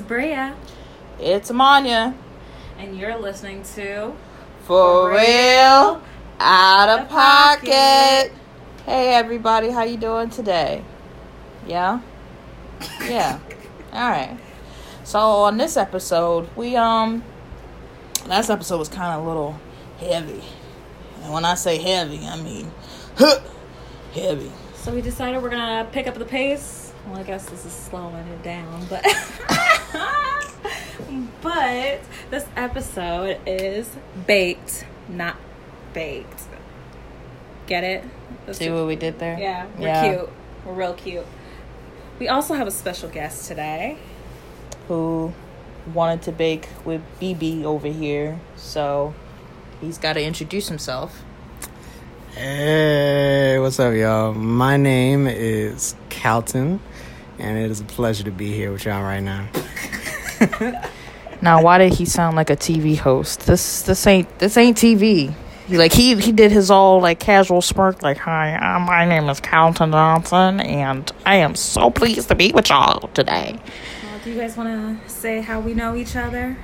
It's Bria. It's Amanya. And you're listening to For Real Out of Pocket. Hey everybody, how you doing today? Yeah? Yeah. Alright. So on this episode, we last episode was kind of a little heavy. And when I say heavy, I mean heavy. So we decided we're going to pick up the pace. Well, I guess this is slowing it down, but but this episode is baked, not baked. Get it? That's see what we did there? Yeah. We're cute. We're real cute. We also have a special guest today who wanted to bake with BB over here, so he's got to introduce himself. Hey, what's up, y'all? My name is Calton, and it is a pleasure to be here with y'all right now. Now, why did he sound like a TV host? This ain't TV. He did his all casual smirk. Hi, my name is Calton Johnson, and I am so pleased to be with y'all today. Well, do you guys want to say how we know each other?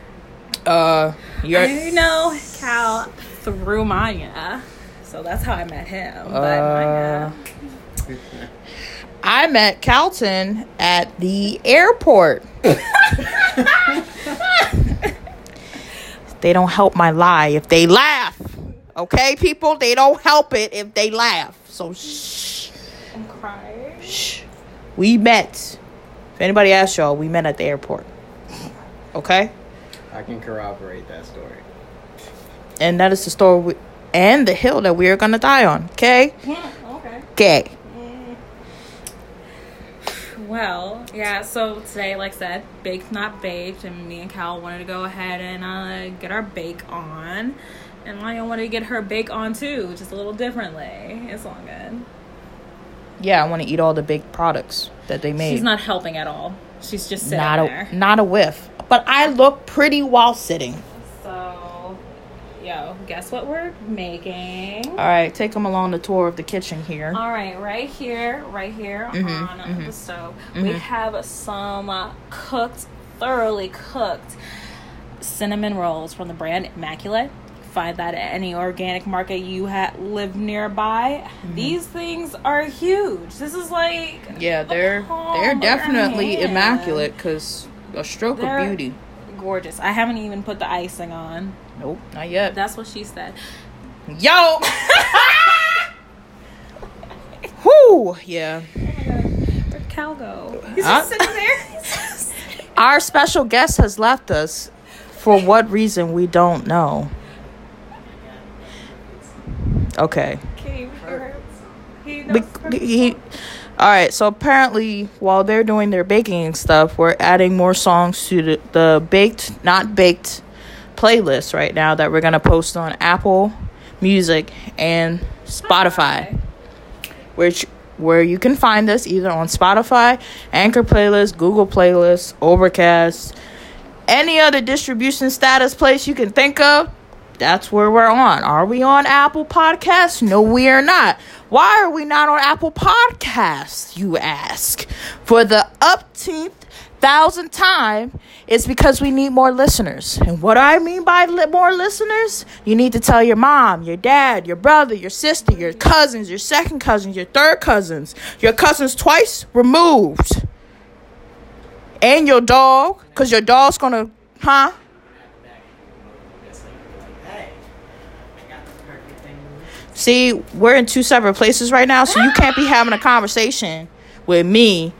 You know Cal through Maya. So that's how I met him. But I met Calton at the airport. They don't help my lie if they laugh. Okay, people? They don't help it if they laugh. So shh. I'm crying. Shh. We met. If anybody asks y'all, we met at the airport. Okay? I can corroborate that story. And that is the story and the hill that we are going to die on. Okay? Yeah, okay. Okay. Well, yeah, so today, like I said, baked, not baked. And me and Cal wanted to go ahead and get our bake on. And Maya wanted to get her bake on, too, just a little differently. It's all good. Yeah, I want to eat all the baked products that they made. She's not helping at all. She's just sitting there. Not a whiff. But I look pretty while sitting. So, yo, guess what we're making? All right, take them along the tour of the kitchen here. All right, right here mm-hmm, on the stove. Mm-hmm. We have some thoroughly cooked cinnamon rolls from the brand Immaculate. Find that at any organic market you live nearby. Mm-hmm. These things are huge. This is they're definitely immaculate because a stroke of beauty. Gorgeous. I haven't even put the icing on. Nope, not yet. That's what she said. Yo. Whoo! Yeah. Oh my God. Where'd Cal go? He's just sitting there. Our special guest has left us for what reason we don't know. Okay. All right. So apparently, while they're doing their baking and stuff, we're adding more songs to the baked, not baked playlist right now that we're gonna post on Apple Music and Spotify, where you can find us either on Spotify, Anchor Playlist, Google Playlist, Overcast, any other distribution status place you can think of. That's where we're on. Are we on Apple Podcasts? No, we are not. Why are we not on Apple Podcasts, you ask? For the upteenth thousand time, it's because we need more listeners. And what do I mean by more listeners? You need to tell your mom, your dad, your brother, your sister, your cousins, your second cousins, your third cousins, your cousins twice removed. And your dog, because your dog's going to, See, we're in two separate places right now, so you can't be having a conversation with me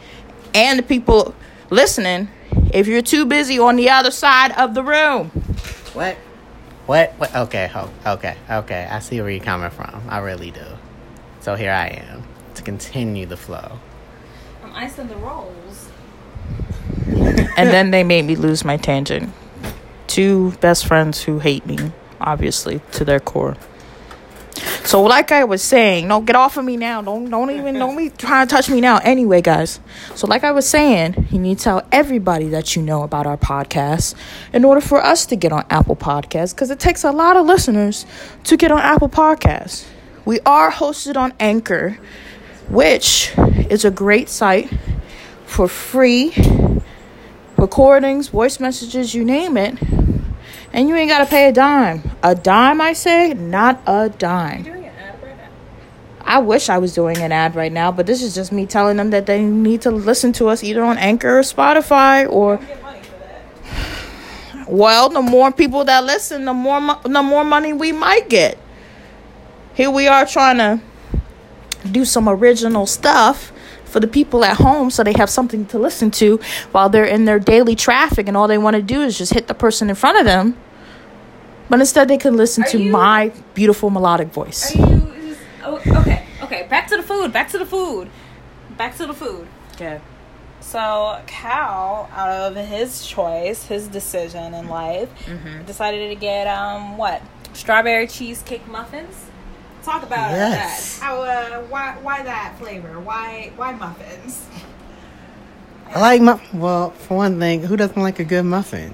and the people listening if you're too busy on the other side of the room. What? Okay. I see where you're coming from. I really do. So here I am to continue the flow. I'm icing the rolls. And then they made me lose my tangent. Two best friends who hate me, obviously, to their core. So like I was saying, no, get off of me now. Don't be trying to touch me now. Anyway, guys. So like I was saying, you need to tell everybody that you know about our podcast in order for us to get on Apple Podcasts, because it takes a lot of listeners to get on Apple Podcasts. We are hosted on Anchor, which is a great site for free. recordings, voice messages, you name it, and you ain't got to pay a dime. A dime, I say, not a dime. You're doing an ad right now. I wish I was doing an ad right now, but this is just me telling them that they need to listen to us either on Anchor or Spotify or... Well, the more people that listen, the more money we might get. Here we are trying to do some original stuff for the people at home so they have something to listen to while they're in their daily traffic and all they want to do is just hit the person in front of them. But instead they can listen to my beautiful melodic voice. Okay. Back to the food. Okay. So Cal, out of his choice, his decision in life, decided to get strawberry cheesecake muffins. Talk about that. How? Why that flavor? Why muffins? I like muffins. Well, for one thing, who doesn't like a good muffin?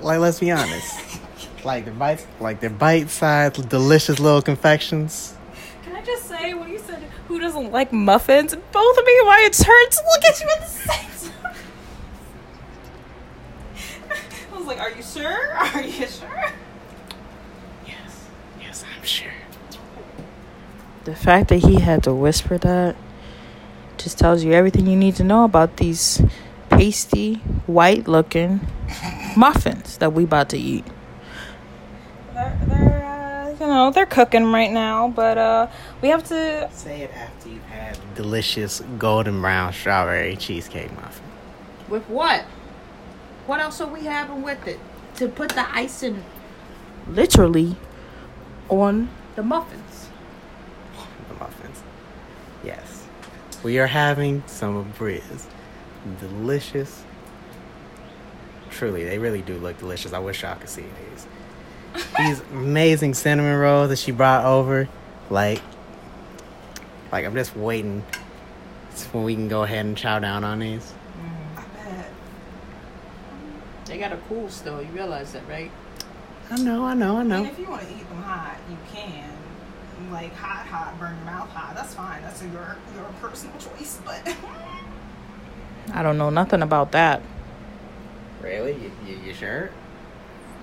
Like, let's be honest. They're bite-sized, delicious little confections. Can I just say when you said who doesn't like muffins? Both of me and Wyatt turned to look at you at the same time. I was like, Are you sure? Yes, I'm sure. The fact that he had to whisper that just tells you everything you need to know about these pasty, white looking muffins that we about to eat. They're cooking right now, but we have to say it after you've had delicious golden brown strawberry cheesecake muffin. With what? What else are we having with it? To put the icing literally on the muffins. Yes. We are having some of Bria's delicious. Truly, they really do look delicious. I wish y'all could see these. These amazing cinnamon rolls that she brought over. Like I'm just waiting when we can go ahead and chow down on these. I bet. They got a cool store. You realize that, right? I know. I mean, if you want to eat them hot, you can. Like, hot, burn your mouth hot. That's fine. That's your personal choice, but... I don't know nothing about that. Really? You sure?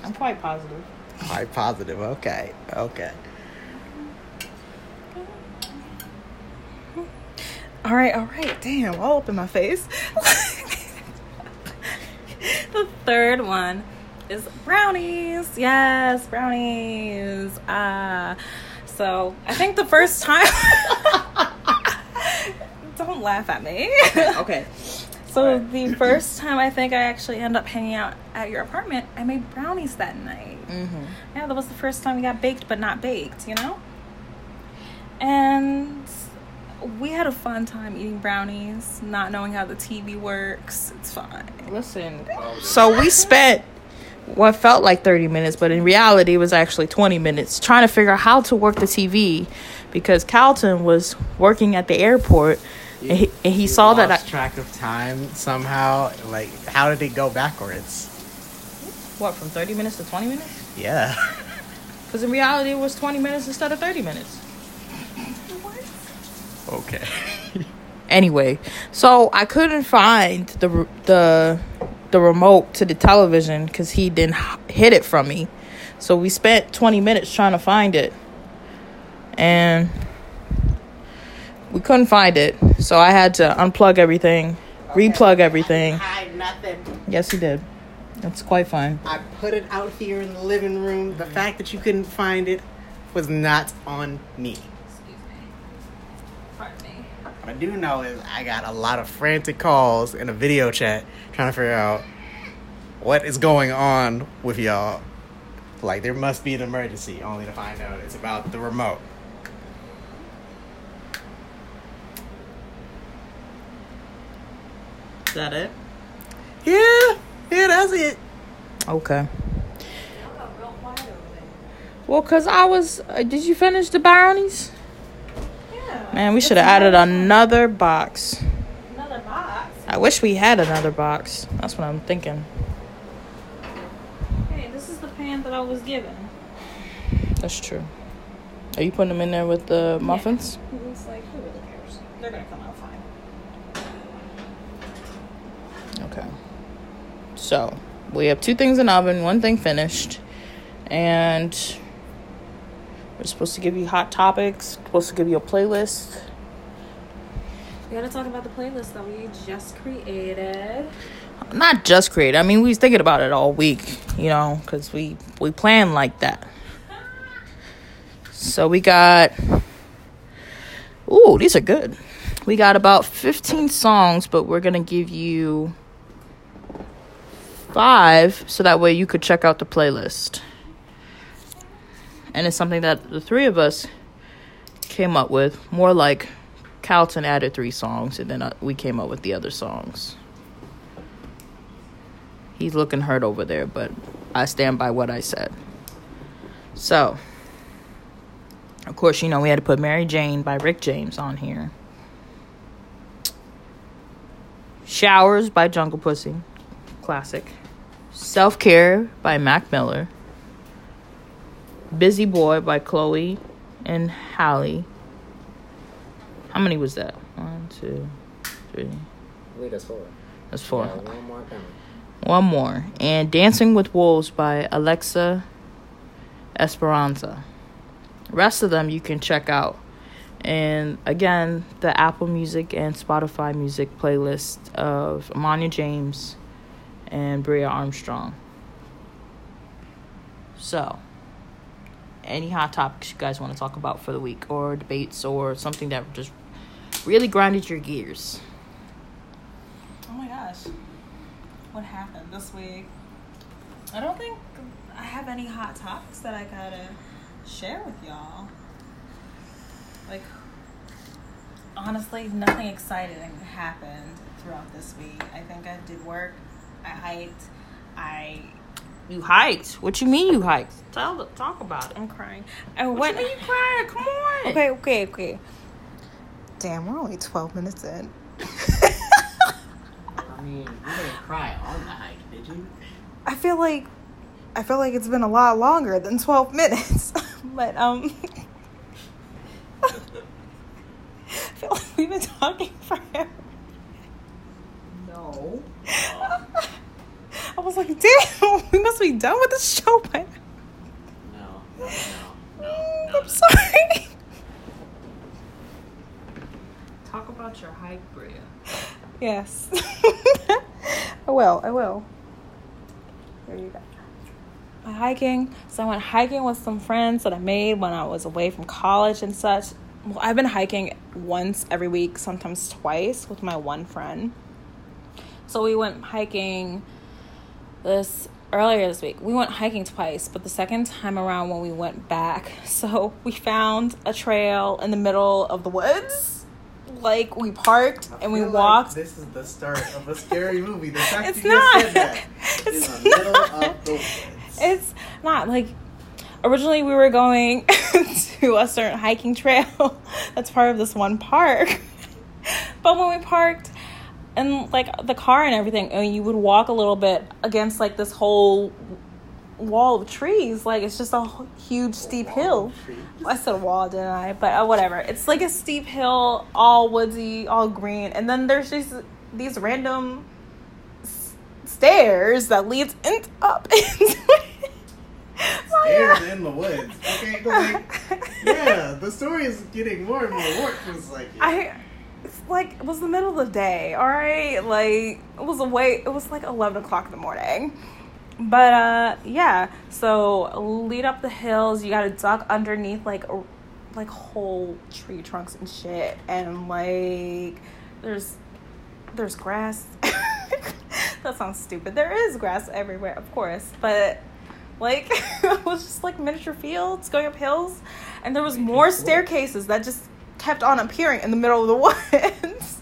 I'm quite positive. Quite positive. Okay. All right. Damn, all up in my face. The third one is brownies. Yes, brownies. So I think the first time... Don't laugh at me. Okay. So the first time I think I actually ended up hanging out at your apartment, I made brownies that night. Mm-hmm. Yeah, that was the first time we got baked but not baked, you know? And we had a fun time eating brownies, not knowing how the TV works. It's fine. Listen, so we spent what felt like 30 minutes, but in reality it was actually 20 minutes trying to figure out how to work the TV because Calton was working at the airport. And he saw that I lost track of time somehow. Like, how did it go backwards? What, from 30 minutes to 20 minutes? Yeah. Because in reality, it was 20 minutes instead of 30 minutes. What? Okay. Anyway, so I couldn't find the remote to the television because he didn't hid it from me. So we spent 20 minutes trying to find it. And... we couldn't find it, so I had to unplug everything, replug everything. I didn't hide nothing. Yes, you did. That's quite fine. I put it out here in the living room. The fact that you couldn't find it was not on me. Excuse me. Pardon me. What I do know is I got a lot of frantic calls in a video chat trying to figure out what is going on with y'all. Like, there must be an emergency, only to find out it's about the remote. Is that it? Yeah, that's it. Okay. Well, because I was... did you finish the brownies? Yeah. Man, we should have added another box. Another box? I wish we had another box. That's what I'm thinking. Hey, this is the pan that I was given. That's true. Are you putting them in there with the muffins? Yeah. It's like, who really cares? They're going to come out fine. Okay. So, we have 2 things in oven, 1 thing finished. And we're supposed to give you hot topics, supposed to give you a playlist. We gotta talk about the playlist that we just created. Not just created. I mean, we was thinking about it all week, you know, because we plan like that. So we got... Ooh, these are good. We got about 15 songs, but we're going to give you 5, so that way you could check out the playlist. And it's something that the 3 of us came up with. More like Calton added 3 songs, and then we came up with the other songs. He's looking hurt over there, but I stand by what I said. So... Of course, you know, we had to put Mary Jane by Rick James on here. Showers by Jungle Pussy. Classic. Self-care by Mac Miller. Busy Boy by Chloe and Hallie. How many was that? 1, 2, 3. I believe that's 4. That's 4. Yeah, one more. And Dancing with Wolves by Alexa Esperanza. Rest of them you can check out, and again the Apple Music and Spotify music playlist of Amanya James and Bria Armstrong. So any hot topics you guys want to talk about for the week, or debates, or something that just really grinded your gears? Oh my gosh, what happened this week? I don't think I have any hot topics that I gotta share with y'all. Like, honestly, nothing exciting happened throughout this week. I think I did work. I hiked. You hiked? What you mean you hiked? Talk about it. I'm crying. What do you mean you crying? Come on. Okay. Damn, we're only 12 minutes in. I mean, you didn't cry on the hike, did you? I feel like it's been a lot longer than 12 minutes. But, I feel like we've been talking forever. No. I was like, damn, we must be done with this show by now. No. I'm sorry. Talk about your hype, Bria. Yes. I will. There you go. Hiking. So I went hiking with some friends that I made when I was away from college and such. Well, I've been hiking once every week, sometimes twice, with my one friend. So we went hiking earlier this week. We went hiking twice, but the second time around when we went back, so we found a trail in the middle of the woods. Like, we parked and we walked. Like, this is the start of a scary movie. The fact it's you not. Just said that. It's in the not. Middle of the woods. It's not like originally we were going to a certain hiking trail that's part of this one park, but when we parked and like the car and everything, and you would walk a little bit against like this whole wall of trees, like it's just a huge steep hill. I said wall, didn't I? But whatever. It's like a steep hill, all woodsy, all green, and then there's just these random stairs that leads up into it. Stairs in the woods. Okay, but like, yeah, the story is getting more and more. It was the middle of the day, all right? Like, it was like 11 o'clock in the morning. But, yeah, so lead up the hills, you gotta duck underneath, like whole tree trunks and shit, and, like, there's grass. That sounds stupid. There is grass everywhere, of course, but like it was just like miniature fields going up hills, and there was more staircases that just kept on appearing in the middle of the woods.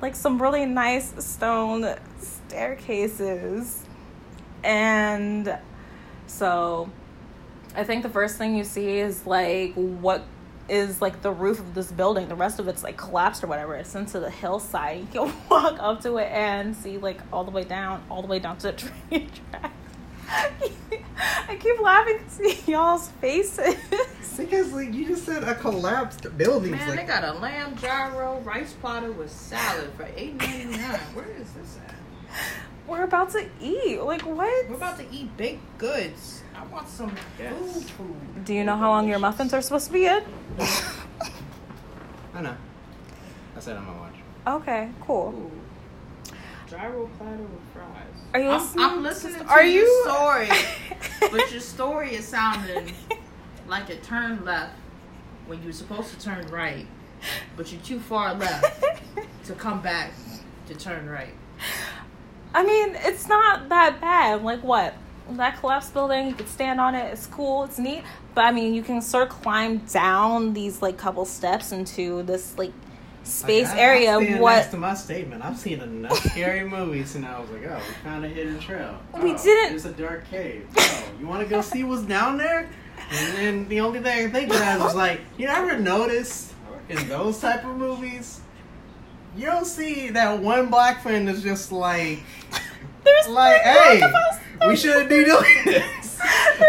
Like some really nice stone staircases. And so I think the first thing you see is like what is like the roof of this building. The rest of it's like collapsed or whatever. It's into the hillside. You can walk up to it and see like all the way down to the train track. I keep laughing to see y'all's faces. Because like you just said, a collapsed building. Man, like, they got a lamb gyro rice platter with salad for $8.99. Where is this at? We're about to eat. Like what? We're about to eat baked goods. I want some food. Do you know how long your muffins are supposed to be in? I know. I said I'm gonna watch. Okay, cool. Ooh. Gyro platter with fries. Are you listening? I'm listening to your story, but your story is sounding like it turned left when you were supposed to turn right, but you're too far left to come back to turn right. I mean, it's not that bad. Like what? That collapsed building, you could stand on it. It's cool. It's neat. But I mean, you can sort of climb down these like couple steps into this like space area. Next to my statement, I've seen enough scary movies, and I was like, oh, we found a hidden trail. We didn't. It's a dark cave. Oh, you want to go see what's down there? And then the only thing I could think about was like, you ever notice in those type of movies, you don't see that one black friend is just like, there's like, hey, we shouldn't be doing this.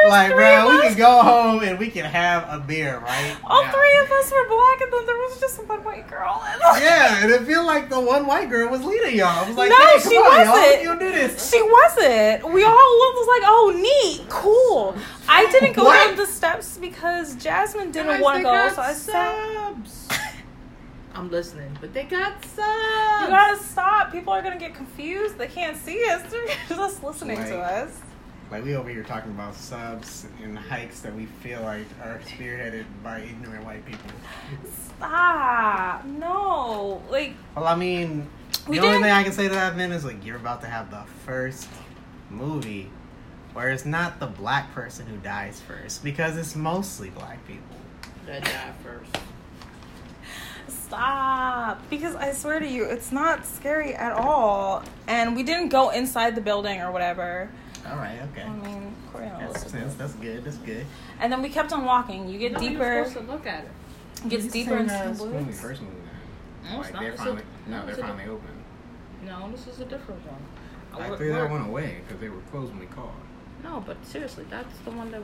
Like, bro, we can go home and we can have a beer, right? All three of us were black, and then there was just one white girl. Yeah, and it felt like the one white girl was leading y'all. I was like, no, hey, she wasn't. Y'all do this. She wasn't. We all was like, oh, neat, cool. I didn't go down the steps because Jasmine didn't want to go, so I said, I'm listening, but they got subs. You gotta stop. People are gonna get confused. They can't see us. They're just listening to us. Like, we over here talking about subs and hikes that we feel like are spearheaded by ignorant white people. Stop. No. Like. Well, I mean, the only thing I can say to that then is, like, you're about to have the first movie where it's not the black person who dies first, because it's mostly black people that die first. Stop. Because I swear to you, it's not scary at all. And we didn't go inside the building or whatever. All right, okay. I mean, that's good. That's good. And then we kept on walking. You get deeper. You're supposed to look at it. It gets deeper into the woods. This first movie. No, like, they're finally open. No, this is a different one. I threw that one away because they were closed when we called. No, but seriously, that's the one that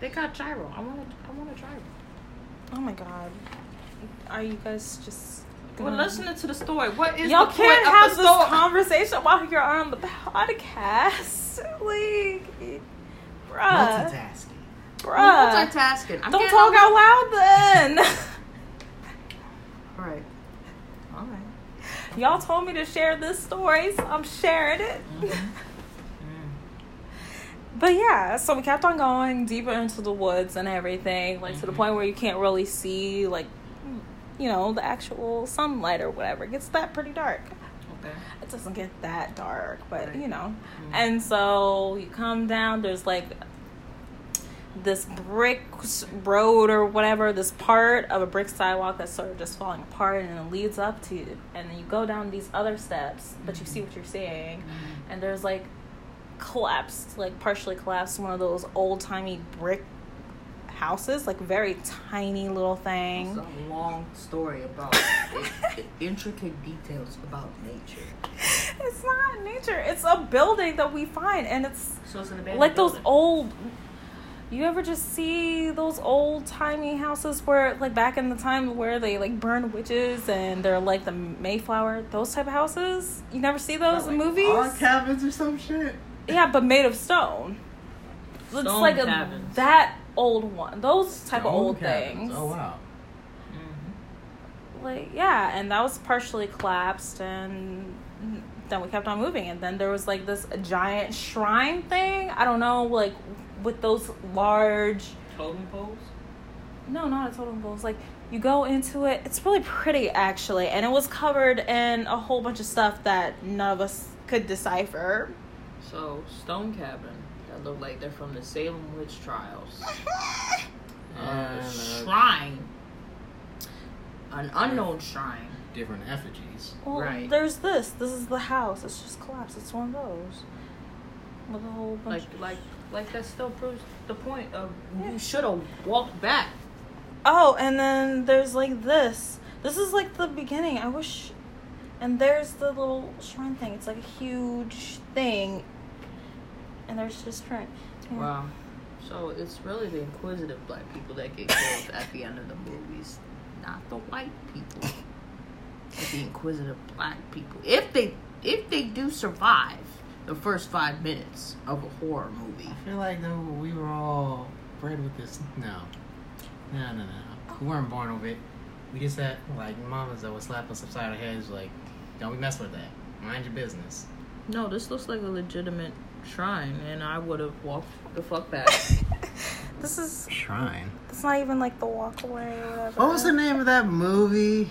they got gyro. I want a gyro. Oh my god. Are you guys just gonna... We're listening to the story. What is y'all the can't point have of the this story? Conversation while you're on the podcast? Like, bruh. Multitasking. Don't talk out loud then. All right. Y'all told me to share this story, so I'm sharing it. But yeah, so we kept on going deeper into the woods and everything, like to the point where you can't really see, like, you know, the actual sunlight or whatever. It gets that pretty dark. Okay. It doesn't get that dark, but right. You know. Mm-hmm. And so you come down, there's like this brick road or whatever, this part of a brick sidewalk that's sort of just falling apart, and it leads up to, and then you go down these other steps, but you see what you're seeing. Mm-hmm. And there's like collapsed, like partially collapsed, one of those old-timey brick houses, like very tiny little thing. It's a long story about intricate details about nature. It's not nature. It's a building that we find, and it's an abandoned like those building. Old. You ever just see those old timey houses where, like, back in the time where they like burn witches and they're like the Mayflower, those type of houses? You never see those in movies? Log cabins or some shit. Yeah, but made of stone. It's like cabins. That. Old one, those type of old cabins. Things. Oh wow! Mm-hmm. Like yeah, and that was partially collapsed, and then we kept on moving, and then there was like this giant shrine thing. I don't know, like with those large totem poles. No, not a totem pole. It's like you go into it. It's really pretty actually, and it was covered in a whole bunch of stuff that none of us could decipher. So stone cabin. Look like they're from the Salem witch trials. Shrine, an unknown shrine, different effigies. Well, right. There's this. This is the house. It's just collapsed. It's one of those. With a whole bunch. Like that still proves the point of you should have walked back. Oh, and then there's like this. This is like the beginning. I wish. And there's the little shrine thing. It's like a huge thing. And there's just trying. Wow. So it's really the inquisitive black people that get killed at the end of the movies, not the white people. It's the inquisitive black people. If they do survive the first 5 minutes of a horror movie. I feel like though we were all bred with this. No. We weren't born with it. We just had like mamas that would slap us upside our heads like, don't we mess with that. Mind your business. No, this looks like a legitimate shrine, and I would have walked the fuck back. This is shrine. It's not even like the walk away or whatever. What was the name of that movie?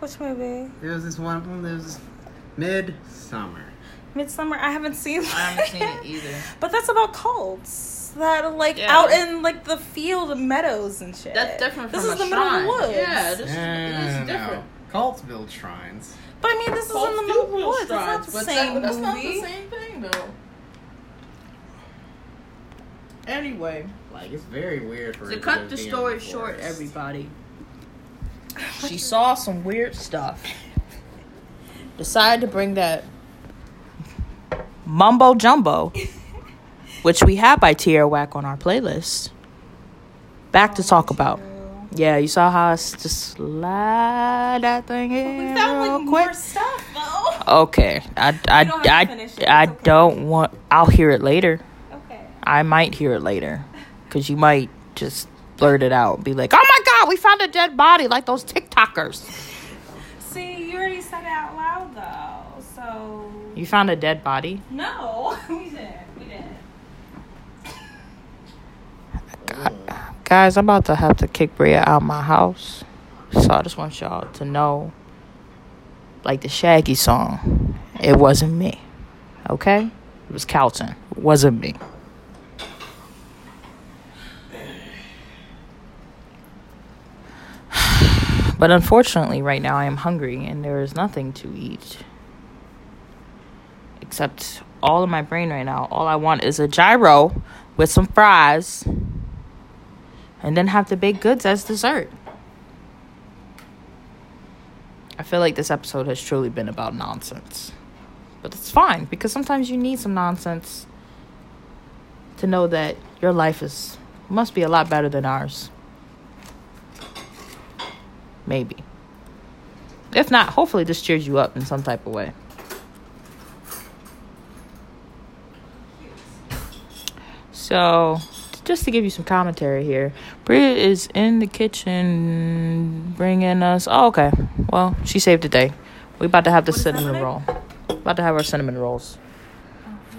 Which movie? There was this one of them. There was Midsummer. Midsummer. I haven't seen it either. But that's about cults that are like out in like the field and meadows and shit. That's different. This from is a the shrine. Middle of the woods. Yeah, this is different. No. Cults build shrines. But I mean, this is in the middle of the woods. It's not the same movie. That's not the same thing, though. Anyway, like it's very weird for. To cut the story short, everybody. She saw some weird stuff. Decided to bring that mumbo jumbo, which we have by Tierra Whack on our playlist, back to talk about. Yeah, you saw how it's just slide that thing in. Well, we found like real quick. More stuff though. Okay, I don't want. I'll hear it later. Okay. I might hear it later, cause you might just blurt it out, and be like, "Oh my God, we found a dead body!" Like those TikTokers. See, you already said it out loud though, so. You found a dead body? No, we didn't. Guys, I'm about to have to kick Bria out of my house. So I just want y'all to know, like the Shaggy song, it wasn't me. Okay? It was Calton. It wasn't me. But unfortunately, right now I am hungry and there is nothing to eat. Except all in my brain right now, all I want is a gyro with some fries. And then have the baked goods as dessert. I feel like this episode has truly been about nonsense. But it's fine, because sometimes you need some nonsense to know that your life must be a lot better than ours. Maybe. If not, hopefully this cheers you up in some type of way. So, just to give you some commentary here, Bria is in the kitchen bringing us... Oh, okay. Well, she saved the day. We about to have the cinnamon roll. About to have our cinnamon rolls. Okay.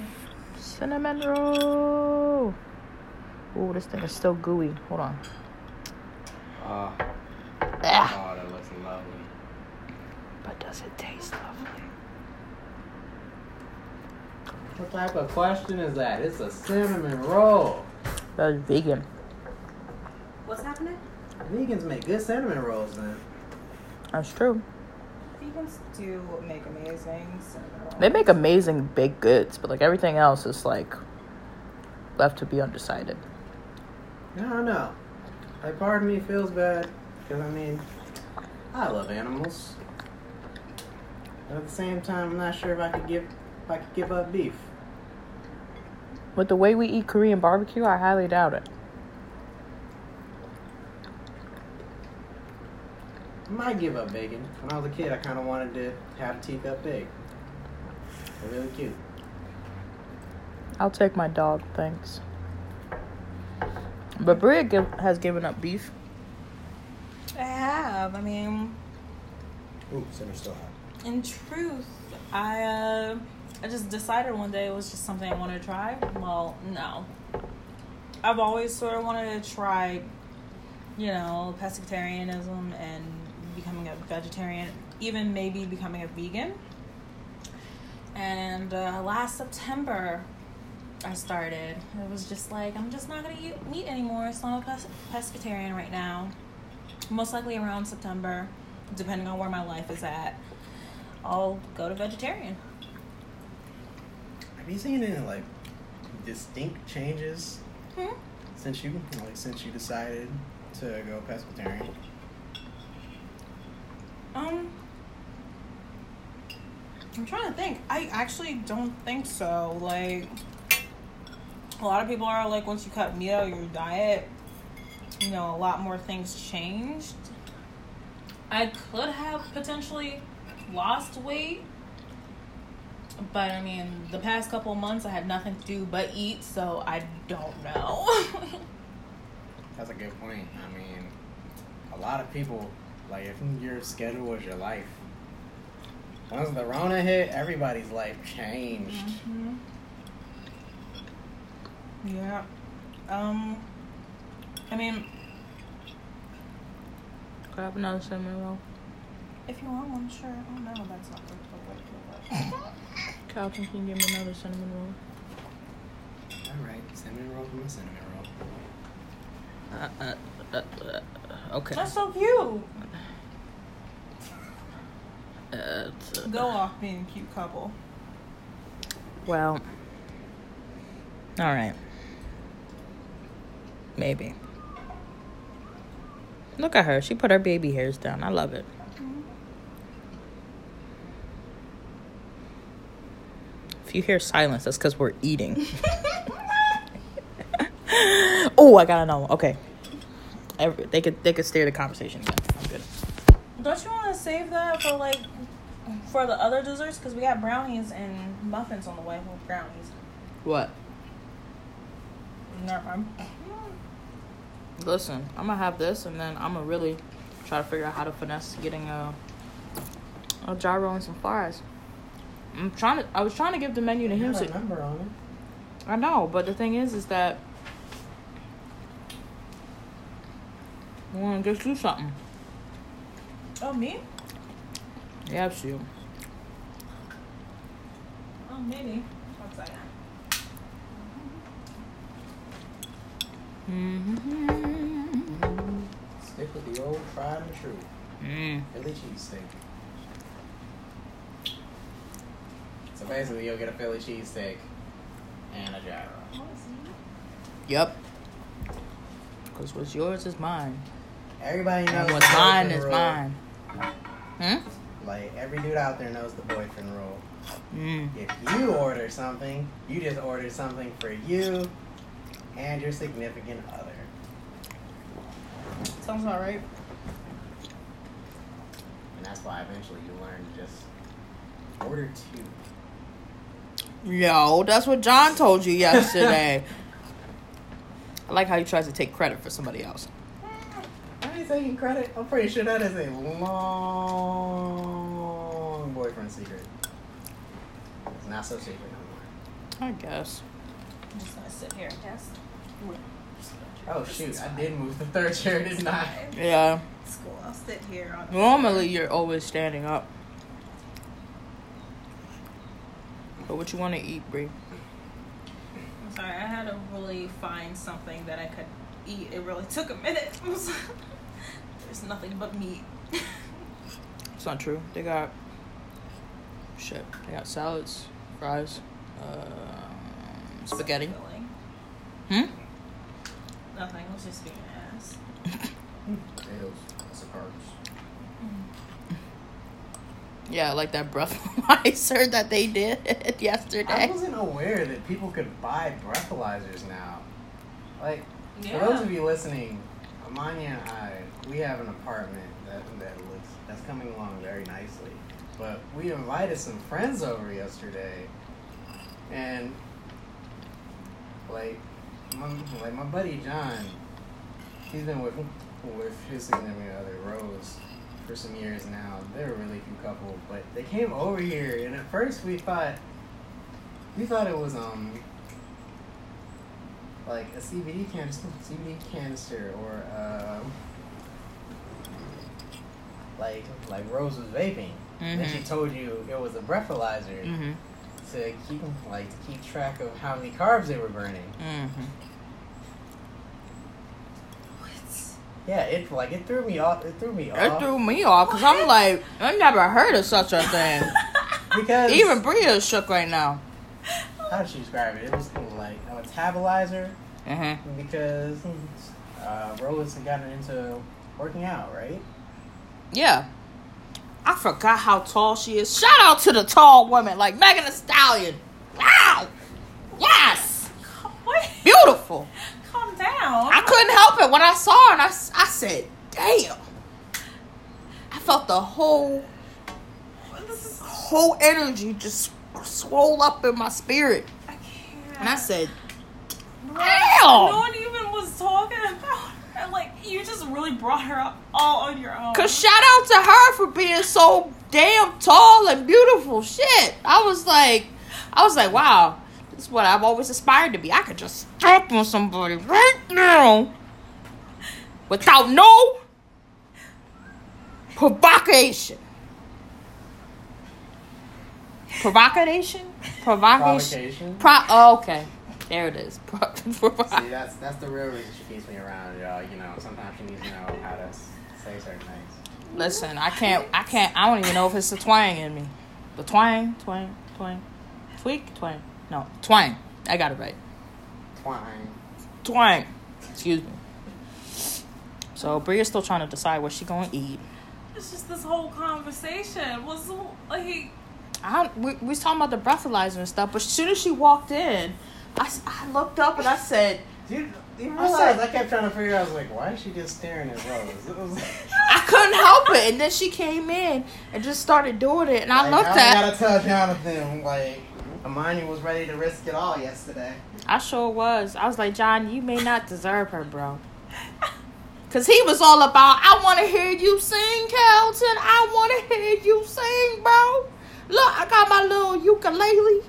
Cinnamon roll. Ooh, this thing is still gooey. Hold on. Oh, that looks lovely. But does it taste lovely? What type of question is that? It's a cinnamon roll. That's vegan. What's happening? Vegans make good cinnamon rolls, man. That's true. Vegans do make amazing cinnamon rolls. They make amazing baked goods, but like everything else is like left to be undecided. I don't know. Like part of me feels bad because I mean, I love animals, but at the same time, I'm not sure if I could give up beef. With the way we eat Korean barbecue, I highly doubt it. I might give up bacon. When I was a kid, I kind of wanted to have a teacup pig. They're really cute. I'll take my dog, thanks. But Bria has given up beef. I have. I mean... Ooh, center still hot. In truth, I just decided one day it was just something I wanted to try. Well, no. I've always sort of wanted to try, pescatarianism and becoming a vegetarian, even maybe becoming a vegan. And last September, I started. It was just like, I'm just not going to eat meat anymore, so I'm a pescatarian right now. Most likely around September, depending on where my life is at, I'll go to vegetarian. Have you seen any like distinct changes since you decided to go pescatarian? I'm trying to think. I actually don't think so. Like a lot of people are like, once you cut meat out of your diet, you know, a lot more things changed. I could have potentially lost weight, but I mean, the past couple months I had nothing to do but eat, so I don't know. That's a good point. I mean, a lot of people, like, if your schedule was your life, once the Rona hit, everybody's life changed. Mm-hmm. Yeah. I mean, grab another cinnamon roll. If you want one, sure. Oh no, that's not good. Calton, can you give me another cinnamon roll? Alright, cinnamon roll for my cinnamon roll. Okay. That's so cute! Go off being a cute couple. Well, alright. Maybe. Look at her. She put her baby hairs down. I love it. If you hear silence, that's because we're eating. Oh, I got another one. Okay. They could steer the conversation again. I'm good. Don't you want to save that for, like, for the other desserts? Because we got brownies and muffins on the way. Well, brownies. What? Never mind. Listen, I'm going to have this, and then I'm going to really try to figure out how to finesse getting a gyro and some fries. I was trying to give the menu to him. I know, but the thing is that I want to get you something. Oh, me? Yeah, it's you. Oh, maybe. One second. Mm-hmm. Stick with the old tried and true. Philly cheesesteak. So basically, you'll get a Philly cheesesteak and a gyro. Yep. Because what's yours is mine. Everybody knows. And what's mine is mine. Like, every dude out there knows the boyfriend rule. If you order something, you just order something for you and your significant other. Sounds about right. And that's why eventually you learn to just order two. Yo, that's what John told you yesterday. I like how he tries to take credit for somebody else. I ain't taking credit. I'm pretty sure that is a long boyfriend secret. It's not so secret anymore. I guess. I'm just gonna sit here. Yes. Oh shoot! I did move the third chair. Didn't I? Yeah. It's cool. I'll sit here. Normally, you're always standing up. But what you want to eat, Brie? I'm sorry, I had to really find something that I could eat. It really took a minute. There's nothing but meat. It's not true. They got shit. They got salads, fries, spaghetti. Nothing. I was just being an ass. Potatoes, lots of carbs. Yeah, like that breathalyzer that they did yesterday. I wasn't aware that people could buy breathalyzers now. Like, yeah. For those of you listening, Amanya and I, we have an apartment that's coming along very nicely. But we invited some friends over yesterday, and my buddy John, he's been with his significant other Rose for some years now. They're a really cute couple, but they came over here, and at first we thought it was like a CBD canister or like Rose was vaping. Mm-hmm. Then she told you it was a breathalyzer. Mm-hmm. To keep track of how many carbs they were burning. Mm-hmm. Yeah, it threw me off. Because I'm like, I never heard of such a thing. Because even Bria is shook right now. How did she describe it? It was like a metabolizer. Mm-hmm. Because Rose had gotten into working out, right? Yeah. I forgot how tall she is. Shout out to the tall women like Megan Thee Stallion. Wow. Yes. What? beautiful. Calm down. I couldn't help it. When I saw her, and I said, damn. I felt the whole energy just swole up in my spirit. I can't. And I said, damn. No one even was talking about her. Like, you just really brought her up all on your own. Because shout out to her for being so damn tall and beautiful. Shit. I was like, wow. This is what I've always aspired to be. I could just step on somebody right now without no provocation. Provocation? Okay. There it is. See, that's the real reason she keeps me around, y'all. You know, sometimes she needs to know how to say certain things. Listen, I can't. I don't even know if it's a twang in me. The twang. No, twang. I got it right. Twang. Excuse me. So Bria's still trying to decide what she gonna eat. It's just this whole conversation was like, we was talking about the breathalyzer and stuff, but as soon as she walked in, I looked up and I said, dude. You realize I kept trying to figure out, I was like, why is she just staring at Rose? It was like, I couldn't help it. And then she came in and just started doing it. And like, I looked at her. I gotta tell Jonathan, like, Amanya was ready to risk it all yesterday. I sure was. I was like, John, you may not deserve her, bro. Because he was all about, I want to hear you sing, Calton. I want to hear you sing, bro. Look, I got my little ukulele.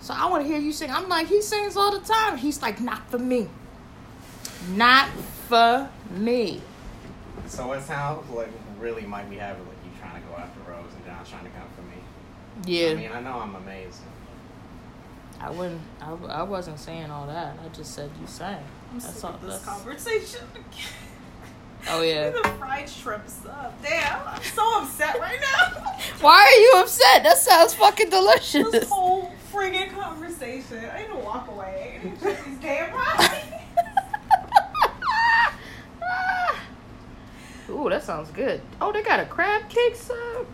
So I want to hear you sing. I'm like, he sings all the time. He's like, not for me. Not for me. So it sounds like really might be having like you trying to go after Rose and John's trying to come for me. Yeah. I mean, I know I'm amazing. I wasn't saying all that. I just said you sang. That's all. This conversation. Oh yeah. The fried shrimps up. Damn, I'm so upset right now. Why are you upset? That sounds fucking delicious. This whole friggin' conversation. I need to walk away. I need to check these damn rides. Ooh, that sounds good. Oh, they got a crab cake sub.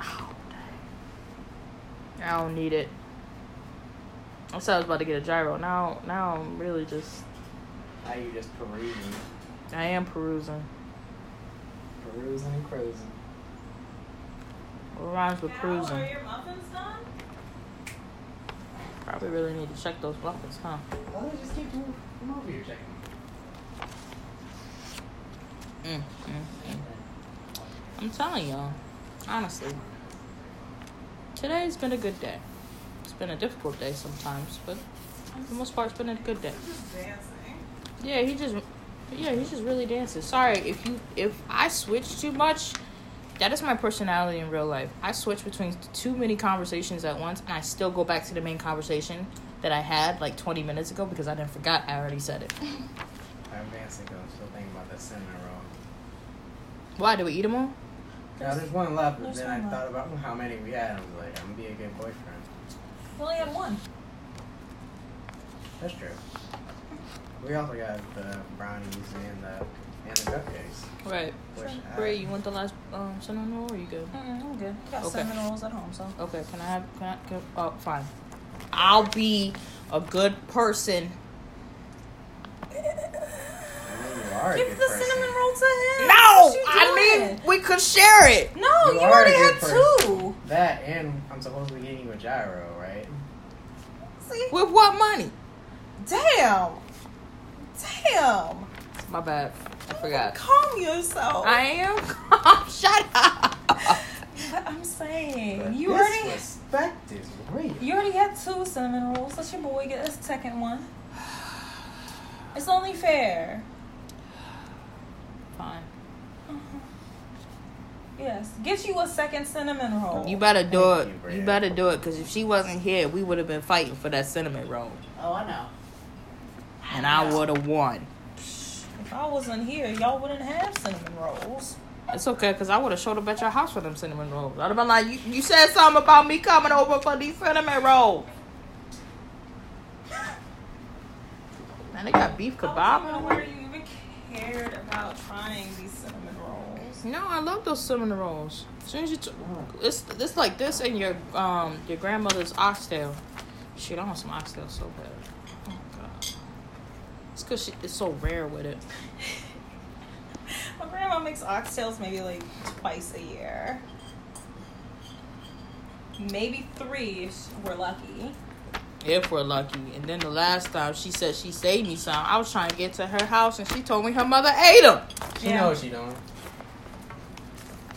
Oh, dang. I don't need it. I said I was about to get a gyro. Now I'm really just... Now you just perusing. I am perusing. Perusing and cruising. What rhymes with cruising? Are your muffins done? Probably really need to check those muffins, huh? Well, just keep moving. Come over here checking them. I'm telling y'all, honestly, today's been a good day. It's been a difficult day sometimes, but for the most part, it's been a good day. Yeah, he just really dances. Sorry if I switch too much. That is my personality in real life. I switch between too many conversations at once, and I still go back to the main conversation that I had like 20 minutes ago because I forgot I already said it. I'm dancing though. I'm still thinking about that cinnamon roll. Why? Do we eat them all? No, there's one left, but then I thought about how many we had. I was like, I'm going to be a good boyfriend. We only had one. That's true. We also got the brownies and the cupcakes. Right. Brie, you want the last cinnamon roll, or are you good? I'm good. I got cinnamon rolls at home, so. Okay, can I have, oh, fine. I'll be a good person. Give the cinnamon roll to him. No, I mean we could share it. No, you already had two. That and I'm supposed to be getting you a gyro, right? See? With what money? Damn. My bad. I forgot. Calm yourself. I am calm. Shut up. But I'm saying but you already. Respect is real. You already had two cinnamon rolls. Let your boy get a second one. It's only fair. Fine. Mm-hmm. Yes, get you a second cinnamon roll. You better do it. You better do it, because if she wasn't here, we would have been fighting for that cinnamon roll. Oh, I know. And I would have won. If I wasn't here, y'all wouldn't have cinnamon rolls. It's okay, because I would have showed up at your house for them cinnamon rolls. I'd have been like, you said something about me coming over for these cinnamon rolls. Man, they got beef kebab. Cared about trying these cinnamon rolls. No, I love those cinnamon rolls. As soon as you it's like this and your grandmother's oxtail. Shit, I want some oxtail so bad. Oh god. It's because it's so rare with it. My grandma makes oxtails maybe like twice a year. Maybe three if we're lucky. If we're lucky. And then the last time she said she saved me some, I was trying to get to her house and she told me her mother ate them. She knows she don't.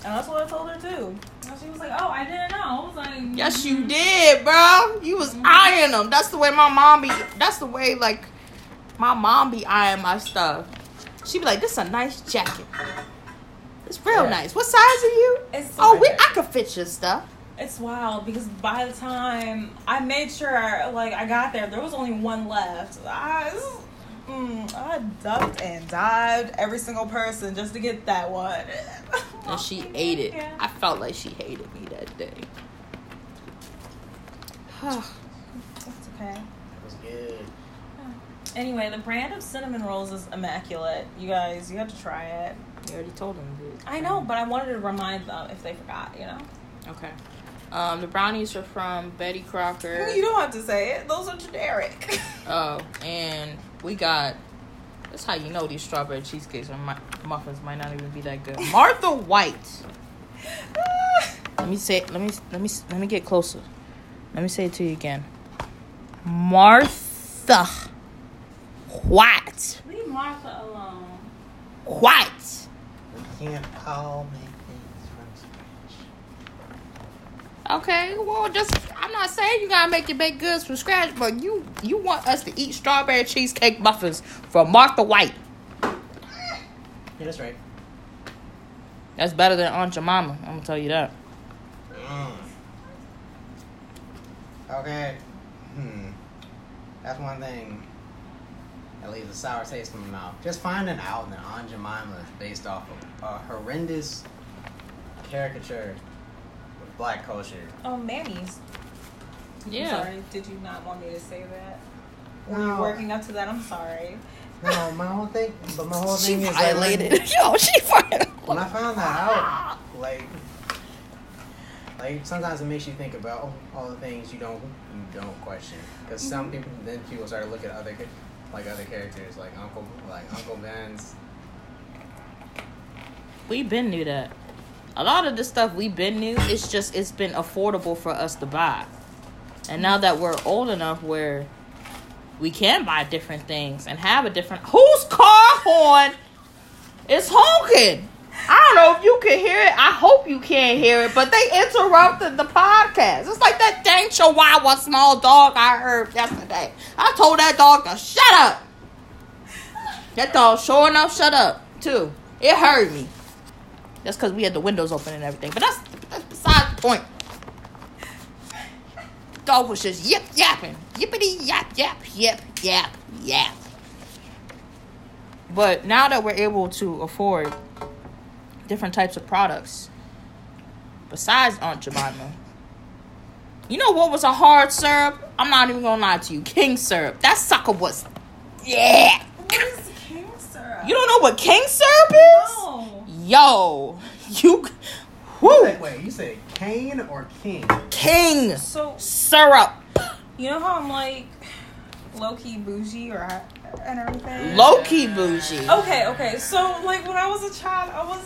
And that's what I told her too. And she was like, oh, I didn't know. I was like, mm-hmm. Yes, you did, bro. You was eyeing them. That's the way my mom be. That's the way, like, my mom be eyeing my stuff. She be like, this is a nice jacket. It's real nice. What size are you? It's I could fit your stuff. It's wild because by the time I made sure, like, I got there, there was only one left. I ducked and dived every single person just to get that one. And she ate it. Yeah. I felt like she hated me that day. That's okay. That was good. Anyway, the brand of cinnamon rolls is Immaculate. You guys, you have to try it. You already told them, dude. I know, but I wanted to remind them if they forgot, you know? Okay. The brownies are from Betty Crocker. You don't have to say it. Those are generic. Oh, and we got... That's how you know these strawberry cheesecakes or muffins might not even be that good. Martha White. Let me get closer. Let me say it to you again. Martha White. Leave Martha alone. White. You can't call me. Okay, well, I'm not saying you gotta make your baked goods from scratch, but you want us to eat strawberry cheesecake muffins from Martha White. Yeah, that's right. That's better than Aunt Jemima, I'm gonna tell you that. Okay. That's one thing that leaves a sour taste in my mouth. Just finding out that Aunt Jemima is based off of a horrendous caricature. Black culture. Oh, mammies. Yeah. I'm sorry, did you not want me to say that? No. Were you working up to that? I'm sorry. No, my whole thing is violated. She violated. When I found that out, like sometimes it makes you think about all the things you don't question, because some people start to look at other characters like Uncle Ben's. We been knew that. A lot of the stuff we've been new, it's been affordable for us to buy. And now that we're old enough where we can buy different things and have a different... Whose car horn is honking? I don't know if you can hear it. I hope you can't hear it, but they interrupted the podcast. It's like that dang Chihuahua small dog I heard yesterday. I told that dog to shut up. That dog sure enough shut up, too. It heard me. That's because we had the windows open and everything. But that's beside the point. Dog was just yip-yapping. Yippity yap-yap, yip-yap-yap. But now that we're able to afford different types of products, besides Aunt Jemima, you know what was a hard syrup? I'm not even going to lie to you. King syrup. That sucker was... Yeah! What is king syrup? You don't know what king syrup is? No. Yo, you... Wait, you said cane or king? King syrup. You know how I'm like low-key bougie and everything? Low-key bougie. Okay. So, like, when I was a child, I was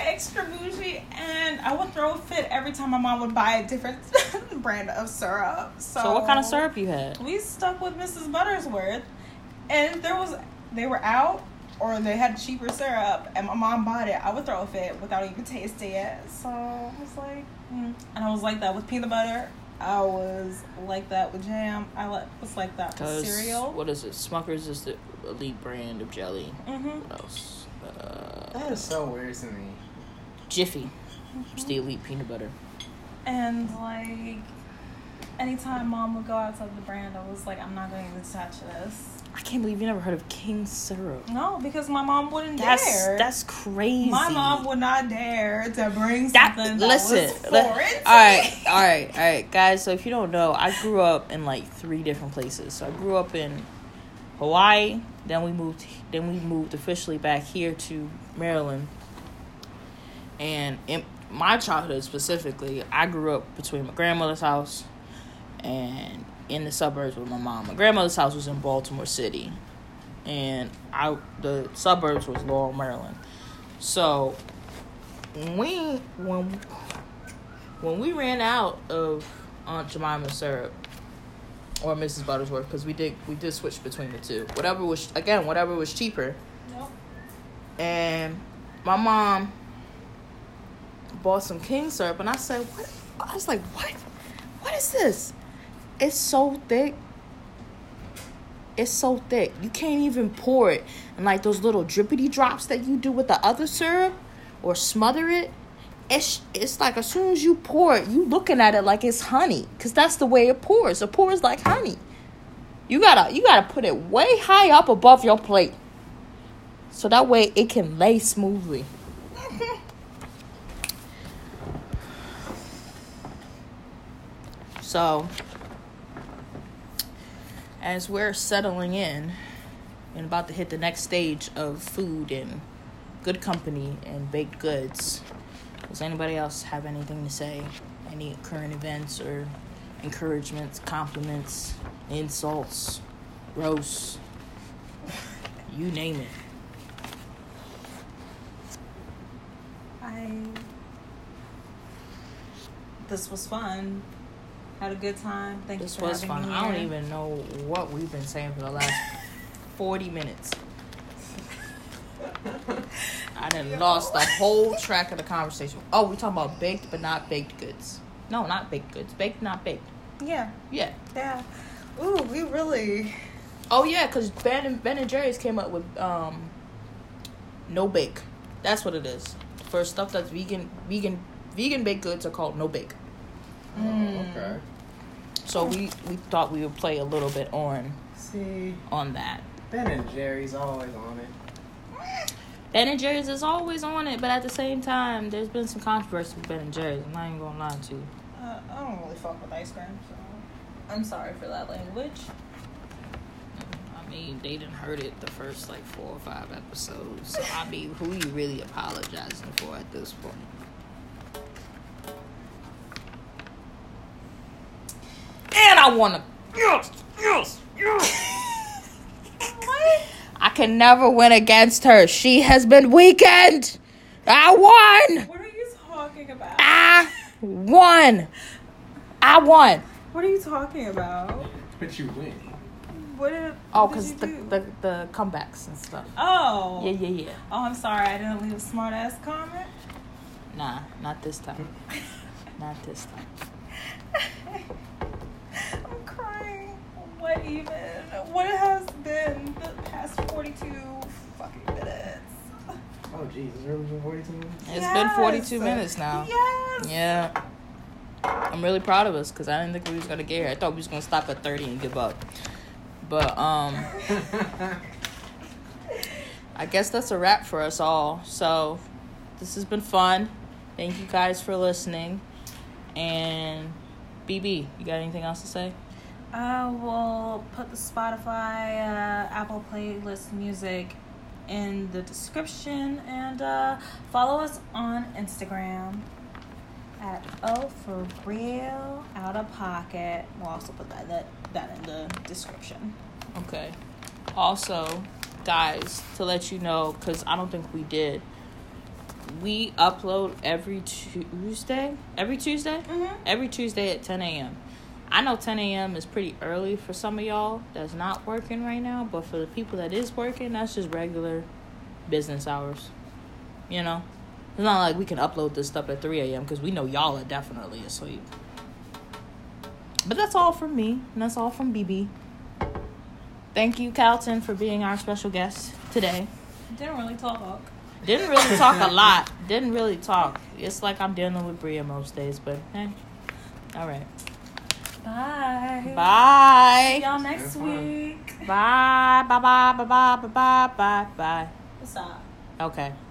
extra bougie and I would throw a fit every time my mom would buy a different brand of syrup. So what kind of syrup you had? We stuck with Mrs. Butterworth, and they were out. Or they had cheaper syrup, and my mom bought it. I would throw a fit without even tasting it. So I was like, And I was like that with peanut butter. I was like that with jam. I was like that with cereal. What is it? Smucker's is the elite brand of jelly. Mm-hmm. What else? That is so weird to me. Jiffy. It's the elite peanut butter. And like, anytime mom would go outside the brand, I was like, I'm not going to even touch this. I can't believe you never heard of king syrup. No, because my mom wouldn't dare. That's crazy. My mom would not dare to bring something that was foreign. All right, guys. So if you don't know, I grew up in like three different places. So I grew up in Hawaii. Then we moved officially back here to Maryland. And in my childhood specifically, I grew up between my grandmother's house and in the suburbs with my mom. My grandmother's house was in Baltimore City. and the suburbs was Laurel, Maryland. So when we ran out of Aunt Jemima syrup or Mrs. Butterworth, because we did switch between the two, whatever was cheaper. Yep. And my mom bought some king syrup, and I said, "What?" I was like, "What? What is this? It's so thick. It's so thick. You can't even pour it. And like those little drippity drops that you do with the other syrup or smother it, it's like as soon as you pour it, you looking at it like it's honey, because that's the way it pours. It pours like honey. You gotta put it way high up above your plate, so that way it can lay smoothly." So, as we're settling in and about to hit the next stage of food and good company and baked goods, does anybody else have anything to say? Any current events or encouragements, compliments, insults, roasts, you name it? This was fun. Had a good time. Thank you for having me. This was fun. I don't even know what we've been saying for the last 40 minutes. I done lost the whole track of the conversation. Oh, we're talking about baked but not baked goods. No, not baked goods. Baked, not baked. Yeah. Yeah. Yeah. Ooh, we really... Oh, yeah, because Ben and Jerry's came up with no bake. That's what it is. For stuff that's vegan baked goods are called no bake. Mm. Okay. So we thought we would play a little bit on that. Ben and Jerry's always on it. Ben and Jerry's is always on it, but at the same time, there's been some controversy with Ben and Jerry's. I'm not even gonna lie to you. I don't really fuck with ice cream, so I'm sorry for that language. I mean, they done heard it the first 4 or 5 episodes. So I mean, who you really apologizing for at this point? I want to. Yes. What? I can never win against her. She has been weakened. I won. What are you talking about? I won. What are you talking about? But you win. Because the comebacks and stuff. Oh. Yeah. Oh, I'm sorry. I didn't leave a smart ass comment. Nah, not this time. Not this time. I'm crying. What even? What has been the past 42 fucking minutes? Oh, jeez. Has it really been 42 minutes? It's been 42 minutes now. Yes. Yeah. I'm really proud of us because I didn't think we was going to get here. I thought we was going to stop at 30 and give up. But, I guess that's a wrap for us all. So, this has been fun. Thank you guys for listening. And... BB, you got anything else to say? We'll put the Spotify, Apple Playlist Music in the description, and follow us on Instagram at @OForRealOutOfPocket. We'll also put that in the description. Okay. Also, guys, to let you know, because I don't think we did, we upload every Tuesday? Mm-hmm. Every Tuesday at 10 a.m. I know 10 a.m. is pretty early for some of y'all that's not working right now, but for the people that is working, that's just regular business hours. You know? It's not like we can upload this stuff at 3 a.m. because we know y'all are definitely asleep. But that's all from me, and that's all from BB. Thank you, Calton, for being our special guest today. Didn't really talk a lot. Didn't really talk. It's like I'm dealing with Bria most days, but hey. All right. Bye. Bye. See y'all next week. Bye. Bye. Bye. Bye. Bye. Bye. Bye. Bye. What's up? Okay.